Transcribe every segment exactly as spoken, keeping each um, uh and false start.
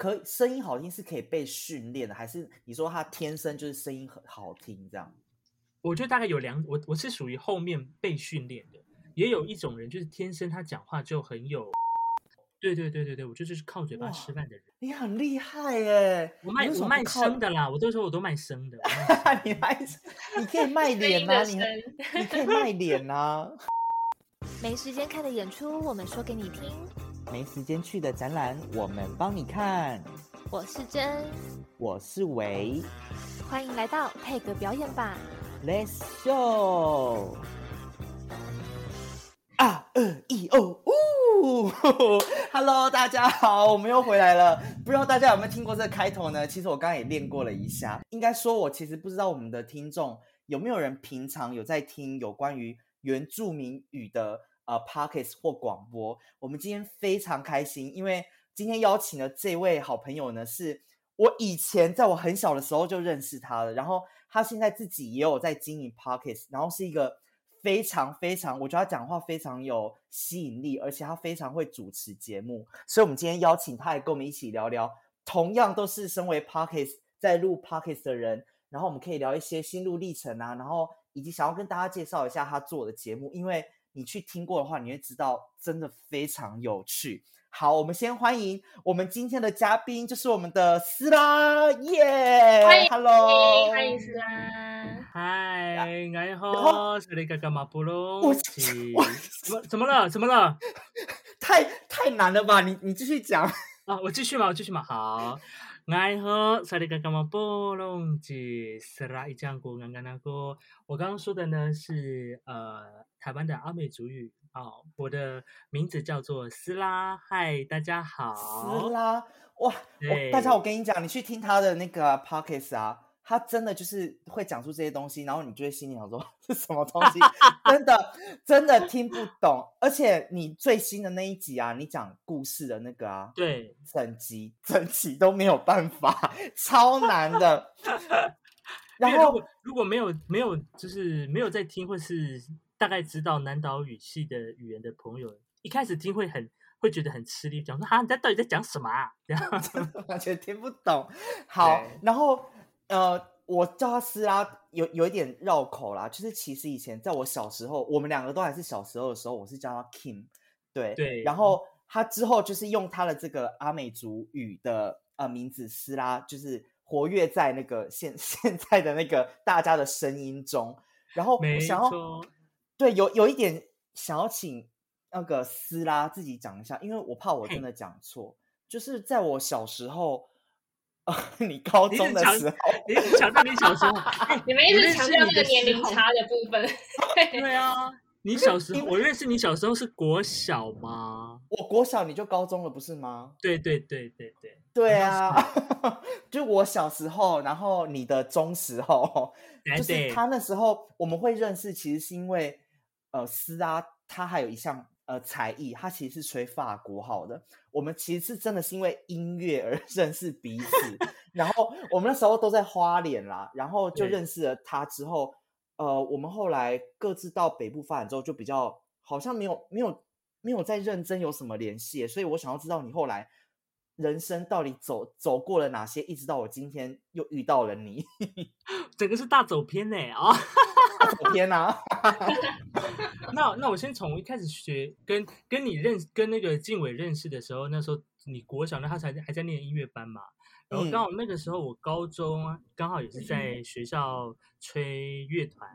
可以声音好听是可以被训练的，还是你说他天生就是声音很好听这样？我觉得大概有两，我我是属于后面被训练的，也有一种人就是天生他讲话就很有，对对对对对，我就是靠嘴巴吃饭的人。你很厉害耶！我卖我卖声的啦，我都说我都卖声的。你卖，你可以卖脸啊，你你可以卖脸啊。没时间看的演出，我们说给你听。没时间去的展览，我们帮你看。我是真，我是维，欢迎来到配格表演吧 ，Let's show！ 啊，二一哦，呜 ！Hello， 大家好，我们又回来了。不知道大家有没有听过这个开头呢？其实我刚刚也练过了一下。应该说，我其实不知道我们的听众有没有人平常有在听有关于原住民语的。呃 Podcast 或广播，我们今天非常开心，因为今天邀请的这位好朋友呢，是我以前在我很小的时候就认识他了，然后他现在自己也有在经营 Podcast， 然后是一个非常非常，我觉得他讲话非常有吸引力，而且他非常会主持节目，所以我们今天邀请他来跟我们一起聊聊，同样都是身为 Podcast 在录 Podcast 的人，然后我们可以聊一些心路历程啊，然后以及想要跟大家介绍一下他做的节目，因为你去听过的话你会知道真的非常有趣。好，我们先欢迎我们今天的嘉宾，就是我们的斯拉耶、yeah! 欢迎 Hello 欢迎斯拉。嗨，你好，是那个干嘛不喽？我怎么了怎么了？太太难了吧，你你继续讲啊，我继续嘛我继续嘛好。你好，萨利格格玛波隆吉斯拉伊江古安甘那古。我刚刚说的呢是呃台湾的阿美族语哦，我的名字叫做斯拉。嗨，大家好。斯拉哇，大家我跟你讲，你去听他的那个 podcast 啊，他真的就是会讲出这些东西，然后你就会心里想说这什么东西，真的真的听不懂。而且你最新的那一集啊，你讲故事的那个啊，对，整集整集都没有办法，超难的。然后如 果, 如果没有没有就是没有在听或是大概知道南岛语系的语言的朋友，一开始听会很。会觉得很吃力，讲说啊，你到底在讲什么啊？这样真的完全听不懂。好，然后呃，我叫他斯拉，有有一点绕口啦。就是其实以前在我小时候，我们两个都还是小时候的时候，我是叫他 Kim， 对对。然后他之后就是用他的这个阿美族语的呃名字斯拉，就是活跃在那个现现在的那个大家的声音中。然后我想要对有有一点想要请。那个斯拉自己讲一下，因为我怕我真的讲错。就是在我小时候，呃、你高中的时候，你一直强调你小时候，你们一直强调那个年龄差的部分。对啊，你小时候，我认识你小时候是国小吗？我国小你就高中了，不是吗？对对对对对，对啊，就我小时候，然后你的中时候，就是他那时候我们会认识，其实是因为呃斯拉他还有一项。呃，才艺他其实是吹法国号的，我们其实是真的是因为音乐而认识彼此。然后我们那时候都在花莲啦，然后就认识了他之后，呃，我们后来各自到北部发展之后，就比较好像没有没有没有再认真有什么联系，所以我想要知道你后来人生到底走走过了哪些，一直到我今天又遇到了你，整个是大走偏欸啊！哦天哪！那那我先从一开始学跟跟你认跟那个静伟认识的时候，那时候你国小呢，他才还在念音乐班嘛。然后刚好那个时候我高中刚好也是在学校吹乐团。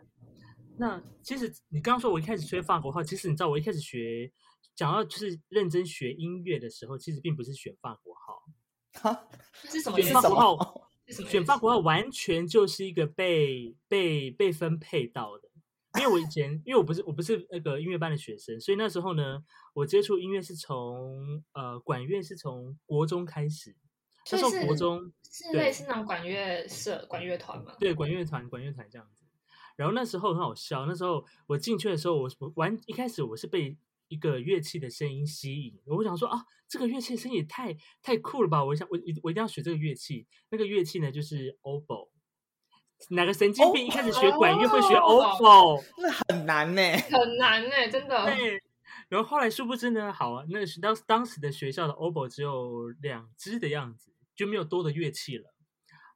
那其实你刚刚说我一开始吹法国号，其实你知道我一开始学想要就是认真学音乐的时候，其实并不是选法国号。是什么？选法国号。选法国号完全就是一个被被被分配到的，因为我以前因为我不是我不是那个音乐班的学生，所以那时候呢，我接触音乐是从呃管乐是从国中开始，那时候国中是类似那种管乐社管乐团嘛，对管乐团管乐团这样子。然后那时候很好笑，那时候我进去的时候，我玩一开始我是被一个乐器的声音吸引，我想说啊，这个乐器的声音也太太酷了吧！我想我我一定要学这个乐器。那个乐器呢，就是 oboe。哪个神经病一开始学管乐会学 oboe？ 那很难呢、欸，很难呢、欸，真的。对。然后后来殊不知呢，好啊，那当当时的学校的 oboe 只有两只的样子，就没有多的乐器了。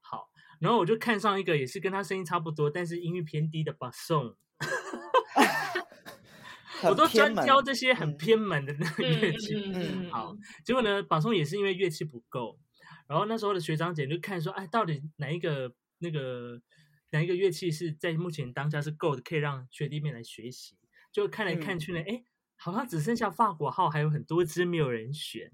好，然后我就看上一个也是跟他声音差不多，但是音域偏低的 bassoon。我都专挑这些很偏门的乐器、嗯嗯、好，结果呢保送也是因为乐器不够，然后那时候的学长姐就看说哎，到底哪一个那个哪一个乐器是在目前当下是够的，可以让学弟妹来学习，就看来看去呢哎、嗯，好像只剩下法国号还有很多支没有人选，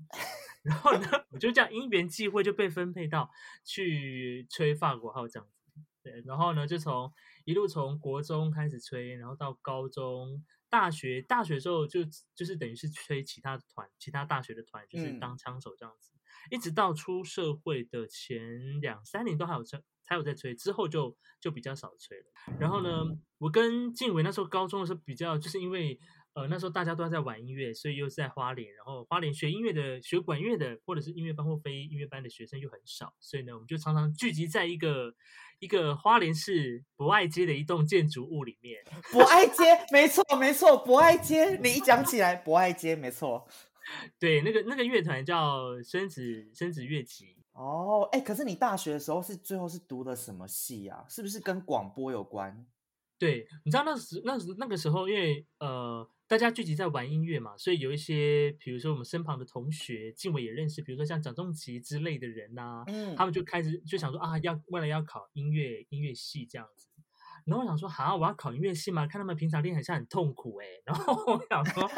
然后呢我就这样因缘际会就被分配到去吹法国号这样子。对，然后呢就从一路从国中开始吹，然后到高中大学，大学之后就就是等于是吹其他团，其他大学的团，就是当枪手这样子、嗯、一直到出社会的前两三年都还有吹，还有在吹，之后就就比较少吹了。然后呢我跟静伟那时候高中的时候比较，就是因为呃那时候大家都在玩音乐，所以又在花莲，然后花莲学音乐的学管乐的或者是音乐班或非音乐班的学生又很少，所以呢我们就常常聚集在一个一个花莲市博爱街的一栋建筑物里面。博爱街没错没错，博爱街你一讲起来博爱街没错。对，那个那个乐团叫深子深子乐集。哦哎、欸，可是你大学的时候是最后是读了什么系啊？是不是跟广播有关？对，你知道那时 那, 那个时候因为呃大家聚集在玩音乐嘛，所以有一些比如说我们身旁的同学静伟也认识，比如说像蒋仲吉之类的人啊、嗯、他们就开始就想说啊要未来要考音乐音乐系这样子。然后我想说啊我要考音乐系嘛，看他们平常练很像很痛苦欸，然后我想说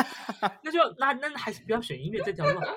那就那那还是不要选音乐这条路好了。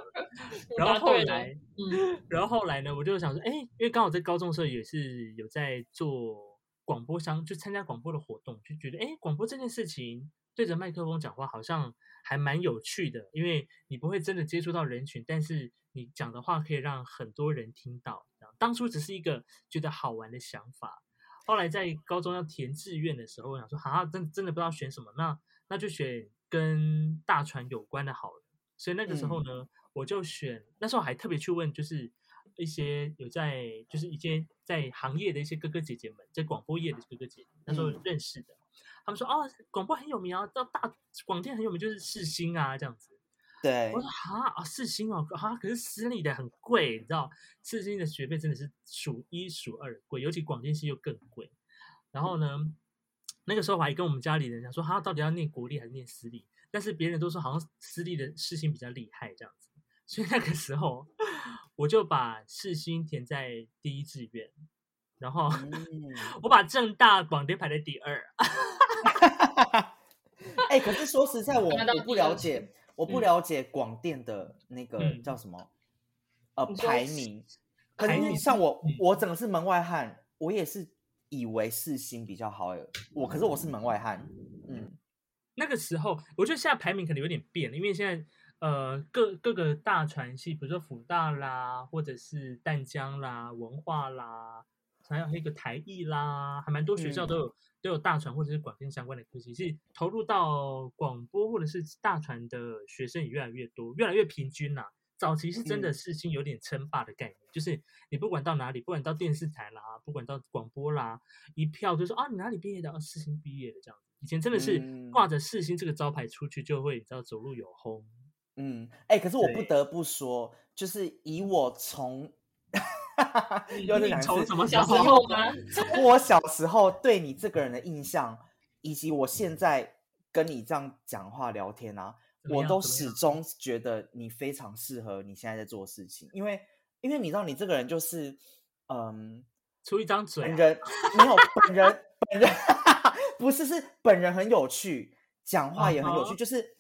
然后后来、嗯、然后后来呢我就想说哎，因为刚好在高中的时候也是有在做广播商，就参加广播的活动，就觉得哎广播这件事情对着麦克风讲话好像还蛮有趣的，因为你不会真的接触到人群，但是你讲的话可以让很多人听到。当初只是一个觉得好玩的想法，后来在高中要填志愿的时候，我想说啊，真真的不知道选什么，那那就选跟大船有关的好了。所以那个时候呢，嗯、我就选，那时候还特别去问，就是一些有在，就是一些在行业的一些哥哥姐姐们，在广播业的哥哥姐姐，那时候认识的。嗯，他们说哦，广播很有名啊，到大广电很有名，就是世新啊这样子。对，我说啊啊世新哦啊，可是私立的很贵，你知道，世新的学费真的是数一数二贵，尤其广电系又更贵。然后呢，那个时候我还跟我们家里人讲说，他到底要念国立还是念私立？但是别人都说好像私立的世新比较厉害这样子，所以那个时候我就把世新填在第一志愿。然后、嗯、我把正大广电排在第二。哎、欸，可是说实在我，我不了解，嗯、我不了解广电的那个、嗯、叫什么呃排名。可是像我，嗯、我整个是门外汉，我也是以为世新比较好耶。我可是我是门外汉，嗯。那个时候，我觉得现在排名可能有点变了，因为现在。呃，各各个大传系，比如说辅大啦，或者是淡江啦、文化啦，还有那个台艺啦，还蛮多学校都有、嗯、都有大传或者是广电相关的科系，是投入到广播或者是大传的学生也越来越多，越来越平均啦。早期是真的世新有点称霸的概念、嗯，就是你不管到哪里，不管到电视台啦，不管到广播啦，一票就说啊，你哪里毕业的？啊，世新毕业的这样子。以前真的是挂着世新这个招牌出去，就会你知道走路有轰。嗯，哎、欸，可是我不得不说，就是以我从，你从什么小时候吗？从我小时候对你这个人的印象，以及我现在跟你这样讲话聊天啊，我都始终觉得你非常适合你现在在做事情，因为因为你知道你这个人就是，嗯，出一张嘴、啊，本人没有本人本人不是是本人很有趣，讲话也很有趣， uh-huh. 就是。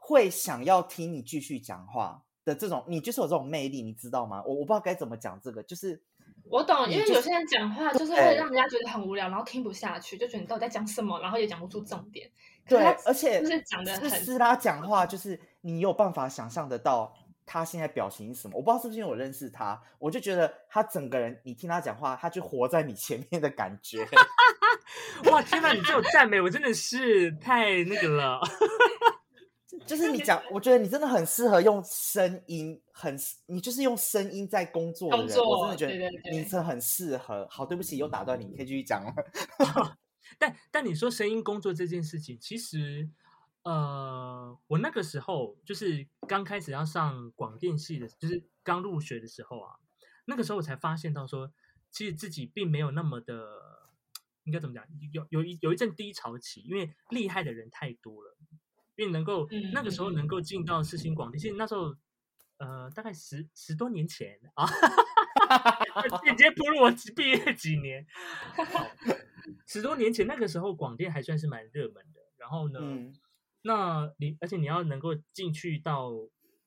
会想要听你继续讲话的这种，你就是有这种魅力，你知道吗？我我不知道该怎么讲这个，就是我懂、就是，因为有些人讲话就是会让人家觉得很无聊，然后听不下去，就觉得你到底在讲什么，然后也讲不出重点。对，而且就是讲的很，是他讲话就是你有办法想象得到他现在表情是什么。我不知道是不是因为我认识他，我就觉得他整个人，你听他讲话，他就活在你前面的感觉。哇，天哪！你这种赞美，我真的是太那个了。就是你讲，我觉得你真的很适合用声音，很你就是用声音在工作的人，我真的觉得你真的很适合。对对对好，对不起，又打断你，你可以继续讲了。但但你说声音工作这件事情，其实呃，我那个时候就是刚开始要上广电系的，就是刚入学的时候啊，那个时候我才发现到说，其实自己并没有那么的，应该怎么讲，有有一有一阵低潮期，因为厉害的人太多了，因为能够、嗯、那个时候能够进到世新广电，其实那时候呃大概十十多年前啊，直接步入我毕业几年，十多年前那个时候广电还算是蛮热门的，然后呢，嗯、那你而且你要能够进去到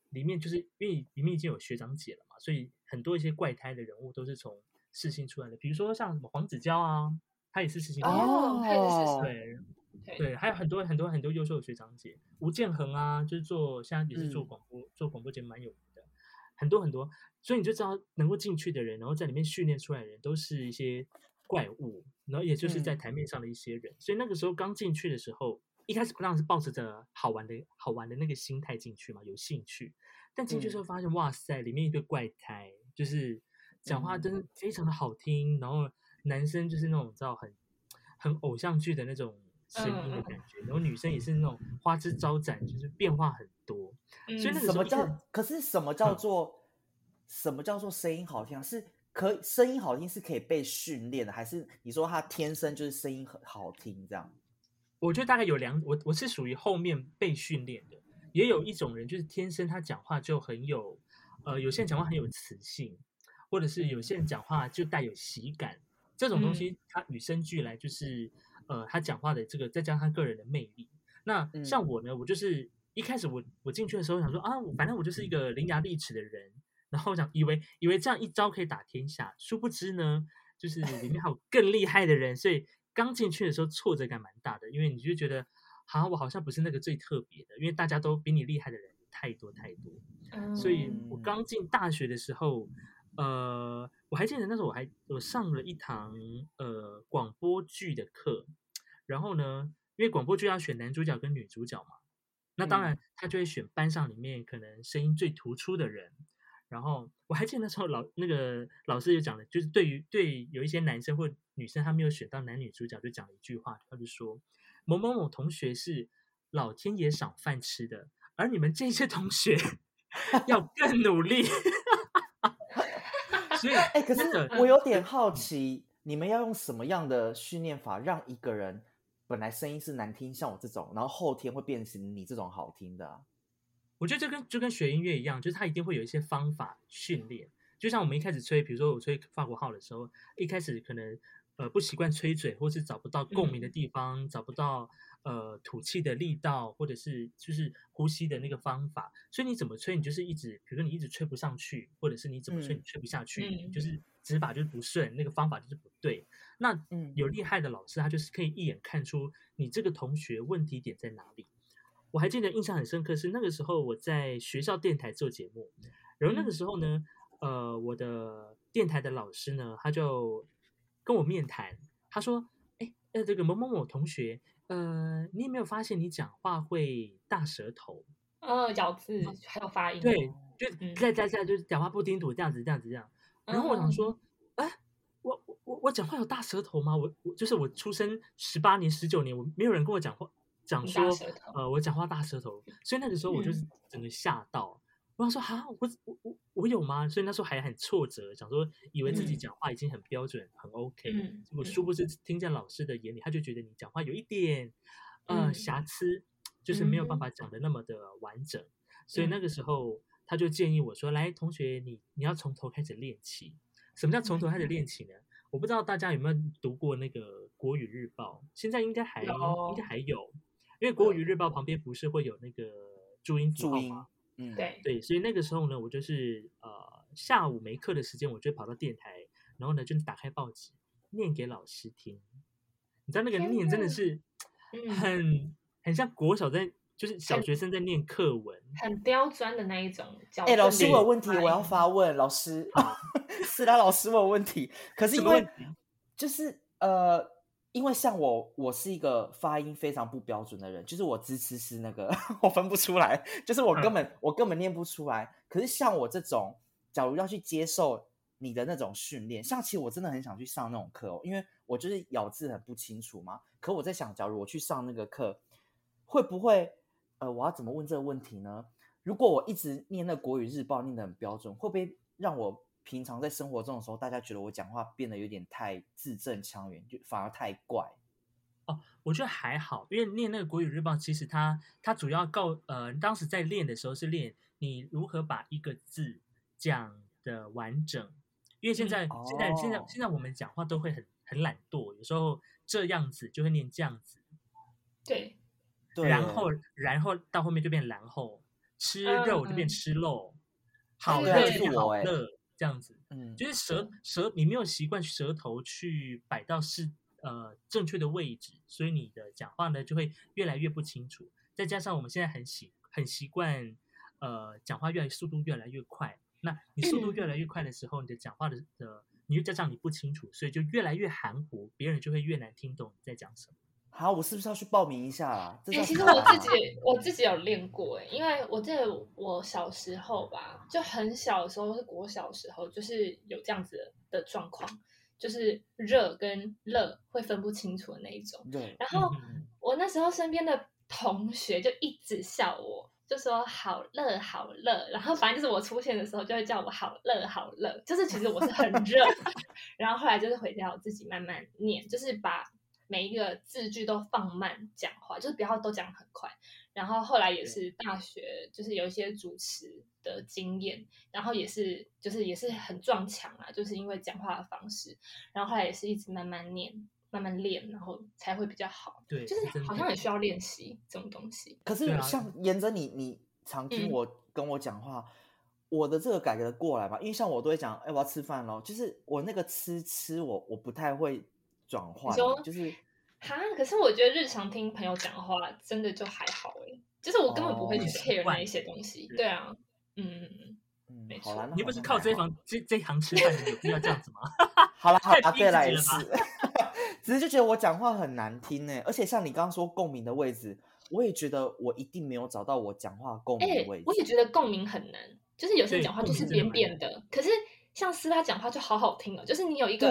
里面，就是因为里面已经有学长姐了嘛，所以很多一些怪胎的人物都是从世新出来的，比如说像什么黄子佼啊。他也是世新哦，他也是世新，对对，还有很多很多很多优秀的学长姐，吴建衡啊，就是做现在也是做广播、嗯、做广播节目蛮有名的，很多很多，所以你就知道能够进去的人，然后在里面训练出来的人都是一些怪物，然后也就是在台面上的一些人，嗯、所以那个时候刚进去的时候，一开始当然是抱持着好玩的好玩的那个心态进去嘛，有兴趣，但进去之后发现、嗯、哇塞，里面一堆怪胎，就是讲话真的非常的好听，嗯、然后。男生就是那种知道很很偶像剧的那种声音的感觉，嗯、然后女生也是那种花枝招展，就是变化很多。嗯、所以那个什么叫？可是什么叫做、嗯、什么叫做声音好听、啊？是可声音好听是可以被训练的，还是你说他天生就是声音很好听这样？我觉得大概有两，我我是属于后面被训练的，也有一种人就是天生他讲话就很有，呃，有些人讲话很有磁性，或者是有些人讲话就带有喜感。这种东西它与生俱来，就是、嗯、呃，他讲话的这个，再加上他个人的魅力。那像我呢，我就是一开始我我进去的时候想说啊，反正我就是一个伶牙俐齿的人，然后想以为以为这样一招可以打天下，殊不知呢，就是里面还有更厉害的人，所以刚进去的时候挫折感蛮大的，因为你就觉得好、啊，我好像不是那个最特别的，因为大家都比你厉害的人太多太多。嗯、所以我刚进大学的时候。呃，我还记得那时候我还我上了一堂呃广播剧的课，然后呢，因为广播剧要选男主角跟女主角嘛，那当然他就会选班上里面可能声音最突出的人。然后我还记得那时候老那个老师就讲了，就是对于对有一些男生或女生他没有选到男女主角，就讲了一句话，他就说某某某同学是老天爷赏饭吃的，而你们这些同学要更努力。欸、可是我有点好奇，你们要用什么样的训练法让一个人本来声音是难听，像我这种，然后后天会变成你这种好听的、啊？我觉得这跟就跟学音乐一样，就是他一定会有一些方法训练。就像我们一开始吹，比如说我吹法国号的时候，一开始可能呃不习惯吹嘴，或是找不到共鸣的地方，嗯、找不到呃吐气的力道，或者是就是呼吸的那个方法，所以你怎么吹，你就是一直，比如说你一直吹不上去，或者是你怎么吹你吹不下去，嗯、就是指法就是不顺，那个方法就是不对。那有厉害的老师，他就是可以一眼看出你这个同学问题点在哪里。我还记得印象很深刻是那个时候我在学校电台做节目，然后那个时候呢，呃，我的电台的老师呢，他就跟我面谈，他说：“哎，呃，这个某某某同学。”呃，你有没有发现你讲话会大舌头？呃，咬字还有发音。对，就在在在，就是讲话不清楚，这样子，这样子，这样。然后我想说，哎、嗯，我我我讲话有大舌头吗？我我就是我出生十八年、十九年，我没有人跟我讲话讲说，呃，我讲话大舌头。所以那个时候我就是整个吓到，嗯、我想说哈，我我我我有吗？所以那时候还很挫折，想说以为自己讲话已经很标准、嗯、很 OK， 结果殊不知听在老师的眼里，他就觉得你讲话有一点呃瑕疵，就是没有办法讲的那么的完整、嗯。所以那个时候他就建议我说：“来，同学，你你要从头开始练起。”什么叫从头开始练起呢？我不知道大家有没有读过那个《国语日报》，现在应该还应该还有，因为《国语日报》旁边不是会有那个注音符号吗？嗯、对, 对所以那个时候呢，我就是呃下午没课的时间，我就跑到电台，然后呢就打开报纸念给老师听。你知道那个念真的是很、嗯、很像国小在就是小学生在念课文，很, 很刁钻的那一种。哎、欸，老师我有问题，我要发问老师。是啦，老师我有问题。可是因为就是呃。因为像我，我是一个发音非常不标准的人，就是我支持是那个我分不出来，就是我根本、嗯、我根本念不出来。可是像我这种，假如要去接受你的那种训练，像其实我真的很想去上那种课哦，因为我就是咬字很不清楚嘛。可我在想，假如我去上那个课，会不会呃，我要怎么问这个问题呢？如果我一直念那《国语日报》念得很标准，会不会让我平常在生活中的时候，大家觉得我讲话变得有点太字正腔圆，就反而太怪。哦，我觉得还好，因为念那个国语日报，其实它它主要告呃，当时在练的时候是练你如何把一个字讲的完整。因为现在、嗯、现在、哦、现在现在我们讲话都会很很懒惰，有时候这样子就会念这样子。对。对，然后然后到后面就变然后吃肉就变吃肉，嗯、好热就变好热、欸、这样子，嗯，就是舌舌你没有习惯舌头去摆到是呃正确的位置，所以你的讲话呢就会越来越不清楚。再加上我们现在很习很习惯呃讲话越来速度越来越快，那你速度越来越快的时候，嗯、你的讲话的呃你就加上你不清楚，所以就越来越含糊，别人就会越难听懂你在讲什么。好，我是不是要去报名一下啦？这欸、其实我自己我自己有练过、欸、因为我记得我小时候吧，就很小的时候是国小时候，就是有这样子的状况，就是热跟热会分不清楚的那一种。对。然后我那时候身边的同学就一直笑我，就说好热好热，然后反正就是我出现的时候就会叫我好热好热，就是其实我是很热。然后后来就是回家我自己慢慢念，就是把每一个字句都放慢讲话，就是不要都讲很快。然后后来也是大学，就是有一些主持的经验，然后也是就是也是很撞墙啊，就是因为讲话的方式。然后后来也是一直慢慢念，慢慢练，然后才会比较好。对，就是好像也需要练习这种东西。可是像沿着你，你常听我、嗯、跟我讲话，我的这个改革过来嘛，因为像我都会讲，哎、欸，我要吃饭咯，就是我那个吃吃我，我不太会。转换就是哈，可是我觉得日常听朋友讲话真的就还好哎，就是我根本不会去 care 那一些东西。哦、对啊，嗯嗯，没错。你不是靠这一行这这一行吃饭，你有必要这样子吗？好了好了，对啦也是，只是就觉得我讲话很难听哎，而且像你刚刚说共鸣的位置，我也觉得我一定没有找到我讲话共鸣的位置。我也觉得共鸣很难，就是有些人讲话就是扁扁的，可是。像斯拉讲话就好好听哦，就是你有一个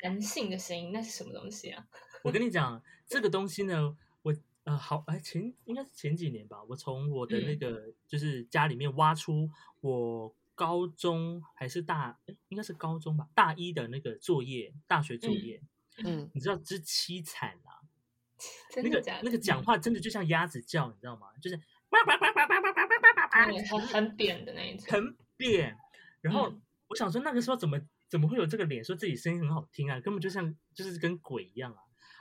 弹性的声音、啊，那是什么东西啊？我跟你讲，这个东西呢，我呃好哎前应该是前几年吧，我从我的那个、嗯、就是家里面挖出我高中还是大应该是高中吧大一的那个作业，大学作业，嗯，你知道之凄惨啊，真的假的？那个那个讲话真的就像鸭子叫，你知道吗？就是很扁的那一种，很扁，然后。嗯我想说那个时候怎么怎么会有这个脸说自己声音很好听啊，根本就像就是跟鬼一样啊。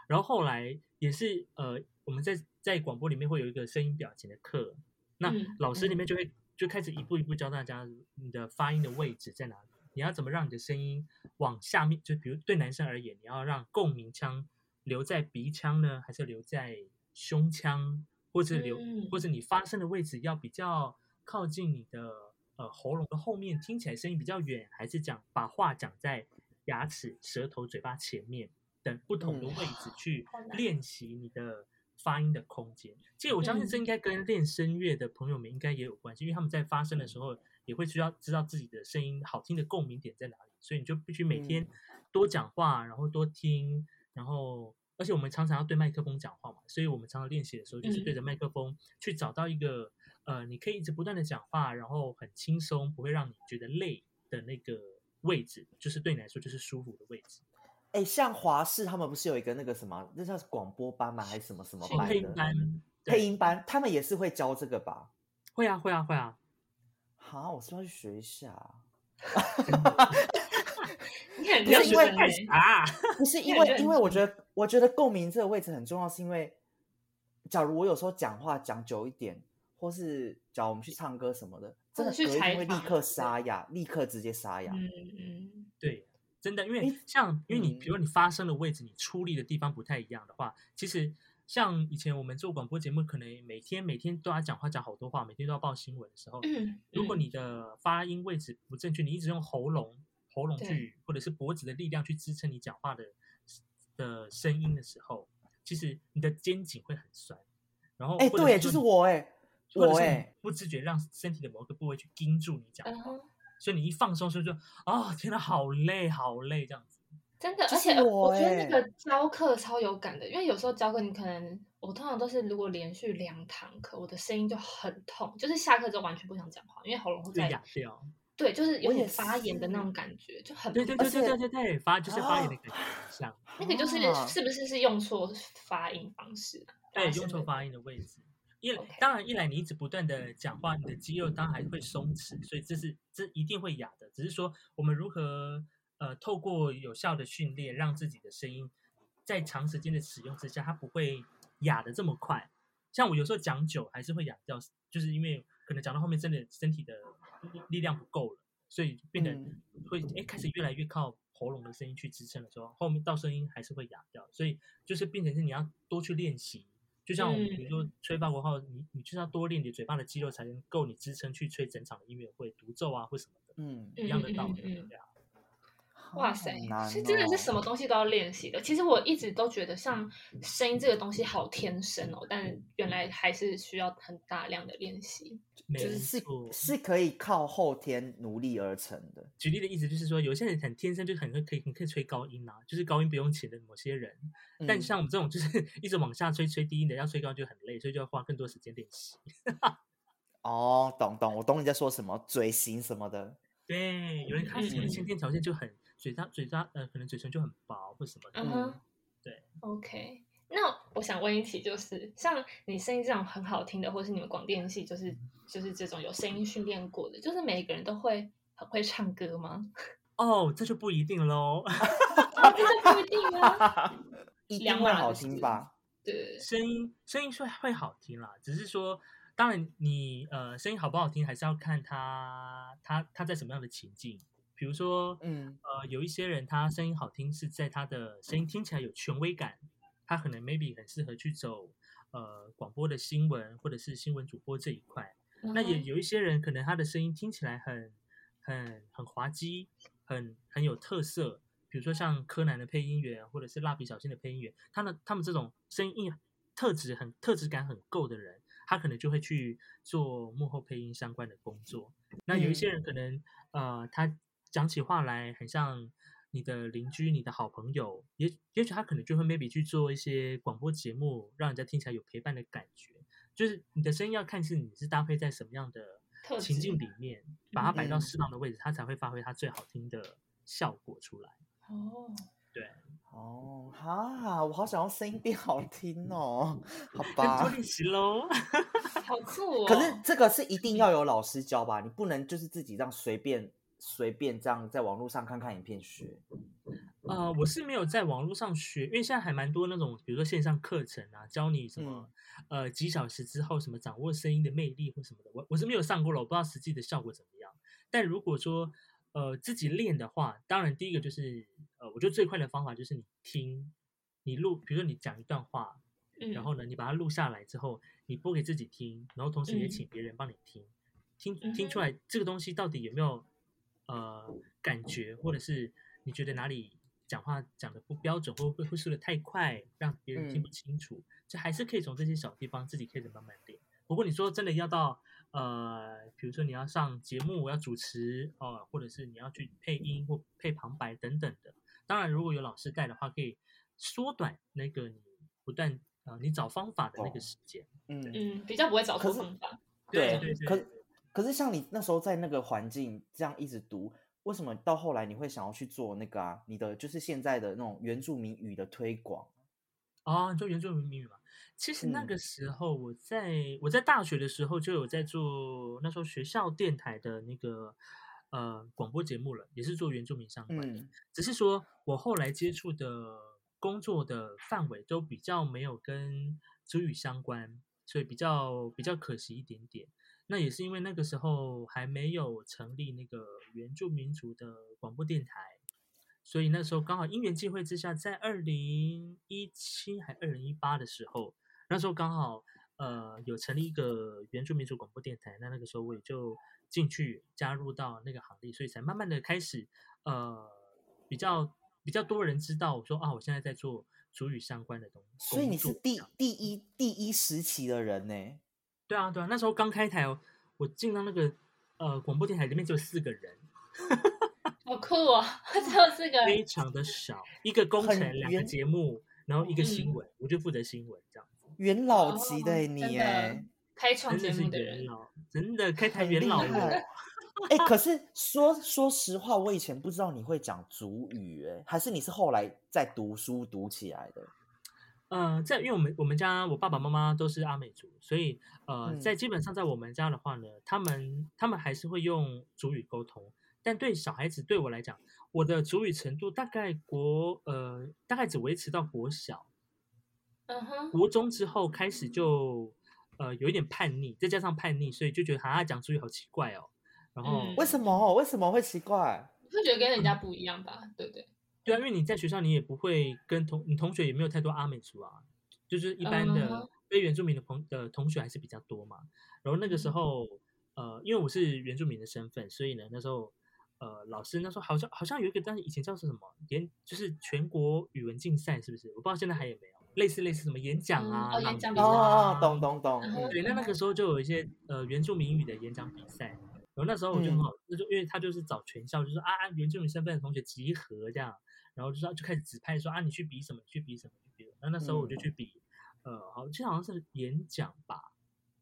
然后后来也是呃，我们在在广播里面会有一个声音表情的课，那老师里面就会就开始一步一步教大家你的发音的位置在哪里，你要怎么让你的声音往下面，就比如对男生而言，你要让共鸣腔留在鼻腔呢，还是留在胸腔，或者留或者你发声的位置要比较靠近你的。呃，喉咙的后面听起来声音比较远，还是讲把话讲在牙齿、舌头、嘴巴前面等不同的位置去练习你的发音的空间。这、嗯、我相信这应该跟练声乐的朋友们应该也有关系，因为他们在发声的时候也会需要知道自己的声音好听的共鸣点在哪里，所以你就必须每天多讲话，然后多听，然后而且我们常常要对麦克风讲话嘛，所以我们常常练习的时候就是对着麦克风去找到一个。呃，你可以一直不断的讲话，然后很轻松，不会让你觉得累的那个位置，就是对你来说就是舒服的位置。哎，像华视他们不是有一个那个什么，那叫广播班吗？还是什么什么班的？配音班，配音班，他们也是会教这个吧？会啊，会啊，会啊。好，我是要去学一下。你看，不是因为干啥？不是因为，因为我觉得，我觉得共鸣这个位置很重要，是因为，假如我有时候讲话讲久一点。或是假如我们去唱歌什么的，真的隔音会立刻沙哑，立刻直接沙哑。嗯对，真的，因为像因为你，比如你发声的位置，你出力的地方不太一样的话，其实像以前我们做广播节目，可能每天每天都要讲话，讲好多话，每天都要报新闻的时候，嗯、如果你的发音位置不正确，你一直用喉咙、喉咙去或者是脖子的力量去支撑你讲话的的声音的时候，其实你的肩颈会很酸。然后，哎、欸，对，就是我哎、欸。或者是不自觉让身体的某个部位去盯住你讲话，嗯、所以你一放松就就哦，天哪，好累好累这样子。真的，而且、就是、我, 我觉得那个教课超有感的，因为有时候教课你可能我通常都是如果连续两堂课，我的声音就很痛，就是下课之后完全不想讲话，因为喉咙会在哑掉。对，就是有点发炎的那种感觉，就很对对对对对对，发就是发炎的感觉，像、哦、那个就是、哦、是不是是用错发音方式、啊？对，用错发音的位置。一、okay. 当然，一来你一直不断的讲话，你的肌肉当然会松弛，所以这是这一定会哑的。只是说我们如何呃透过有效的训练，让自己的声音在长时间的使用之下，它不会哑的这么快。像我有时候讲久还是会哑掉，就是因为可能讲到后面真的身体的力量不够了，所以变得会、嗯、开始越来越靠喉咙的声音去支撑的时候，后面到声音还是会哑掉，所以就是变成是你要多去练习，就像我们比如说吹法国号，你你就是要多练你嘴巴的肌肉才能够你支撑去吹整场的音乐会独奏啊或什么的，嗯，一样的道理、嗯、哇塞，所以真的是什么东西都要练习的。其实我一直都觉得像声音这个东西好天生哦，但原来还是需要很大量的练习，就是是是可以靠后天努力而成的。举例的意思就是说，有些人很天生就很可以很可以吹高音啊，就是高音不用钱的某些人，但像我们这种就是一直往下吹吹低音的，要吹高就很累，所以就要花更多时间练习。哦，懂懂，我懂你在说什么，嘴型什么的。对，有人他可能先天条件就很。嘴大嘴大呃，可能嘴唇就很薄或什么的。嗯、uh-huh. ，对。OK， 那我想问一题，就是像你声音这种很好听的，或是你们广电系就是就是这种有声音训练过的，就是每个人都会很会唱歌吗？哦、oh, ，这就不一定喽。啊，这就不一定啊。一定会好听吧？对，声音声音会好听啦，只是说。当然你，你呃，声音好不好听，还是要看他他他在什么样的情境。比如说，嗯，呃，有一些人他声音好听，是在他的声音听起来有权威感，他可能 maybe 很适合去走呃广播的新闻或者是新闻主播这一块。嗯、那也有一些人可能他的声音听起来很很很滑稽，很很有特色。比如说像柯南的配音员，或者是蜡笔小新的配音员，他们他们这种声音特质很特质感很够的人。他可能就会去做幕后配音相关的工作。那有一些人可能，嗯、呃，他讲起话来很像你的邻居、你的好朋友，也也许他可能就会 maybe 去做一些广播节目，让人家听起来有陪伴的感觉。就是你的声音要看是你是搭配在什么样的情境里面，把它摆到适当的位置，它才会发挥它最好听的效果出来。哦，对。哦，哈！我好想要声音变好听哦，好吧，多练习喽，好酷哦！可是这个是一定要有老师教吧？你不能就是自己这样随便随便这样在网络上看看影片学。呃，我是没有在网络上学，因为现在还蛮多那种，比如说线上课程啊，教你什么、嗯、呃几小时之后什么掌握声音的魅力或什么的，我我是没有上过了，我不知道实际的效果怎么样。但如果说呃，自己练的话，当然第一个就是，呃，我觉得最快的方法就是你听，你录，比如说你讲一段话，嗯、然后呢，你把它录下来之后，你播给自己听，然后同时也请别人帮你听，嗯、听听出来这个东西到底有没有呃感觉，或者是你觉得哪里讲话讲的不标准，或会说的太快，让别人听不清楚，就、嗯、还是可以从这些小地方自己开始慢慢练。不过你说真的要到。呃，比如说你要上节目，要主持哦、呃，或者是你要去配音或配旁白等等的。当然，如果有老师带的话，可以缩短那个你不断呃你找方法的那个时间。嗯嗯，比较不会找错方法。对对对。可可是像你那时候在那个环境这样一直读，为什么到后来你会想要去做那个啊？你的就是现在的那种原住民语的推广。哦，做原住民语嘛。其实那个时候我在、嗯、我在大学的时候就有在做那时候学校电台的那个呃广播节目了，也是做原住民相关的、嗯、只是说我后来接触的工作的范围都比较没有跟族语相关，所以比较比较可惜一点点。那也是因为那个时候还没有成立那个原住民族的广播电台，所以那时候刚好因缘际会之下，在二零一七还二零一八的时候，那时候刚好呃有成立一个原住民族广播电台，那那个时候我也就进去加入到那个行列，所以才慢慢的开始呃比较比较多人知道我说啊，我现在在做族语相关的东西。所以你是第第一第一时期的人呢、欸？对啊对啊，那时候刚开台，我进到那个呃广播电台里面只有四个人。好酷哦！就是个非常的少，一个工程，两个节目，然后一个新闻，嗯、我就负责新闻这样子。元老级的你哎，开创节目的人，真的开台元老了。哎、欸，可是说说实话，我以前不知道你会讲族语、欸，哎，还是你是后来在读书读起来的？呃，在因为我们我们家我爸爸妈妈都是阿美族，所以呃，在基本上在我们家的话呢，他们他们还是会用族语沟通。但对小孩子对我来讲，我的族语程度大概国呃大概只维持到国小，嗯哼，国中之后开始就呃有一点叛逆，再加上叛逆，所以就觉得啊讲族语好奇怪哦。然后、嗯、为什么为什么会奇怪？会觉得跟人家不一样吧，对不对？对啊，因为你在学校你也不会跟同你同学也没有太多阿美族啊，就是一般的非原住民的朋的同学还是比较多嘛。然后那个时候，呃，因为我是原住民的身份，所以呢那时候，呃，老师那时候好像好像有一个，但是以前叫什么演，就是全国语文竞赛是不是？我不知道现在还有没有类似类似什么演讲啊、嗯哦、演讲比赛啊，哦，懂懂懂。对，那那个时候就有一些呃原住民语的演讲比赛。然后那时候我就很好，嗯、因为他就是找全校，就是啊原住民身份的同学集合这样。然后 就, 就开始指派说啊，你去比什么，你去比什么，去比什么。那那时候我就去比，嗯、呃，好，这好像是演讲吧，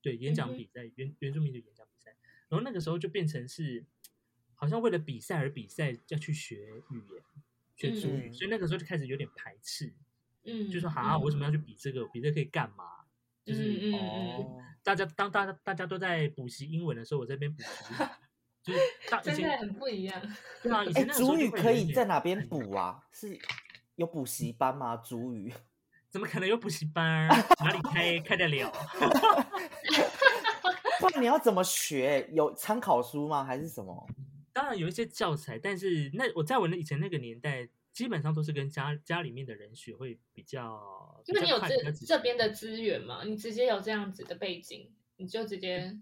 对，演讲比赛，嗯、原原住民的演讲比赛。然后那个时候就变成是，好像为了比赛而比赛，要去学语言，学族语、嗯，所以那个时候就开始有点排斥，嗯，就说啊、嗯，我为什么要去比这个？我比这个可以干嘛？就是、嗯、哦，大家当大家大家都在补习英文的时候，我在那边补习。真的很不一样。对啊，以前那时候族语可以在哪边补啊？是有补习班吗？族语怎么可能有补习班？哪里开开得了？不然你要怎么学？有参考书吗？还是什么？当然有一些教材，但是那我在我以前那个年代，基本上都是跟家家里面的人学会比较。因为你有这这边的资源嘛，你直接有这样子的背景，你就直接。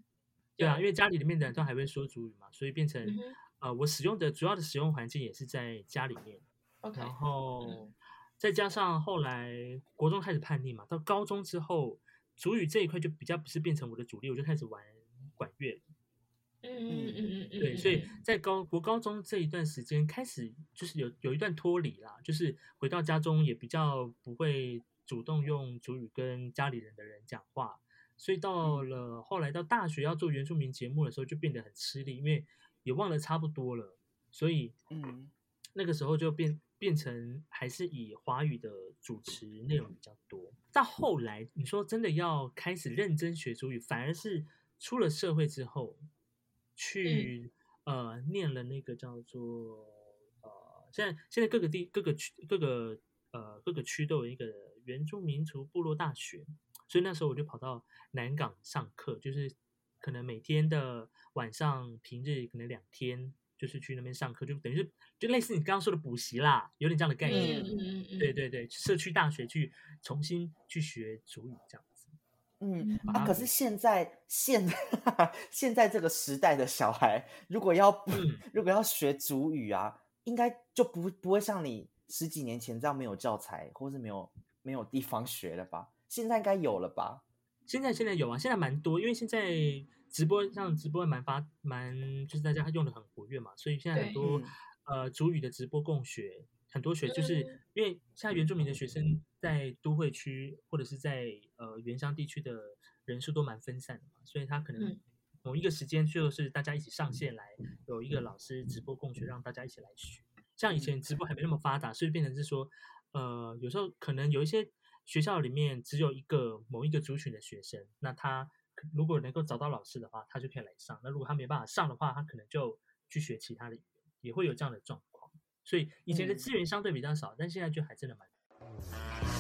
对啊，因为家里里面的人都还会说族语嘛，所以变成、嗯呃、我使用的主要的使用环境也是在家里面。Okay, 然后、嗯、再加上后来国中开始叛逆嘛，到高中之后，族语这一块就比较不是变成我的主力，我就开始玩管乐。嗯嗯嗯嗯，对，所以在高国高中这一段时间开始，就是有有一段脱离啦，就是回到家中也比较不会主动用族语跟家里人的人讲话。所以到了后来到大学要做原住民节目的时候，就变得很吃力，因为也忘得差不多了，所以嗯，那个时候就变变成还是以华语的主持内容比较多。到后来你说真的要开始认真学族语，反而是出了社会之后去、嗯、呃念了那个叫做呃，现在现在各个地各个区各个呃各个区都有一个原住民族部落大学。所以那时候我就跑到南港上课，就是可能每天的晚上平日可能两天就是去那边上课，就等于是就类似你刚刚说的补习啦，有点这样的概念、嗯、对对对，社区大学去重新去学族语这样子。嗯啊，可是现在现现在这个时代的小孩如果要、嗯、如果要学族语啊，应该就不不会像你十几年前这样没有教材或是没有没有地方学了吧？现在应该有了吧？现在现在有啊，现在蛮多，因为现在直播像直播蛮发蛮，就是大家用的很活跃嘛，所以现在很多呃族语的直播共学，很多学就是、嗯、因为现在原住民的学生在都会区或者是在呃原乡地区的人数都蛮分散的嘛，所以他可能某一个时间就是大家一起上线来，有一个老师直播共学，让大家一起来学。像以前直播还没那么发达，所以变成是说呃有时候可能有一些。学校里面只有一个某一个族群的学生，那他如果能够找到老师的话，他就可以来上。那如果他没办法上的话，他可能就去学其他的语言，也会有这样的状况。所以以前的资源相对比较少，嗯、但现在就还真的蛮。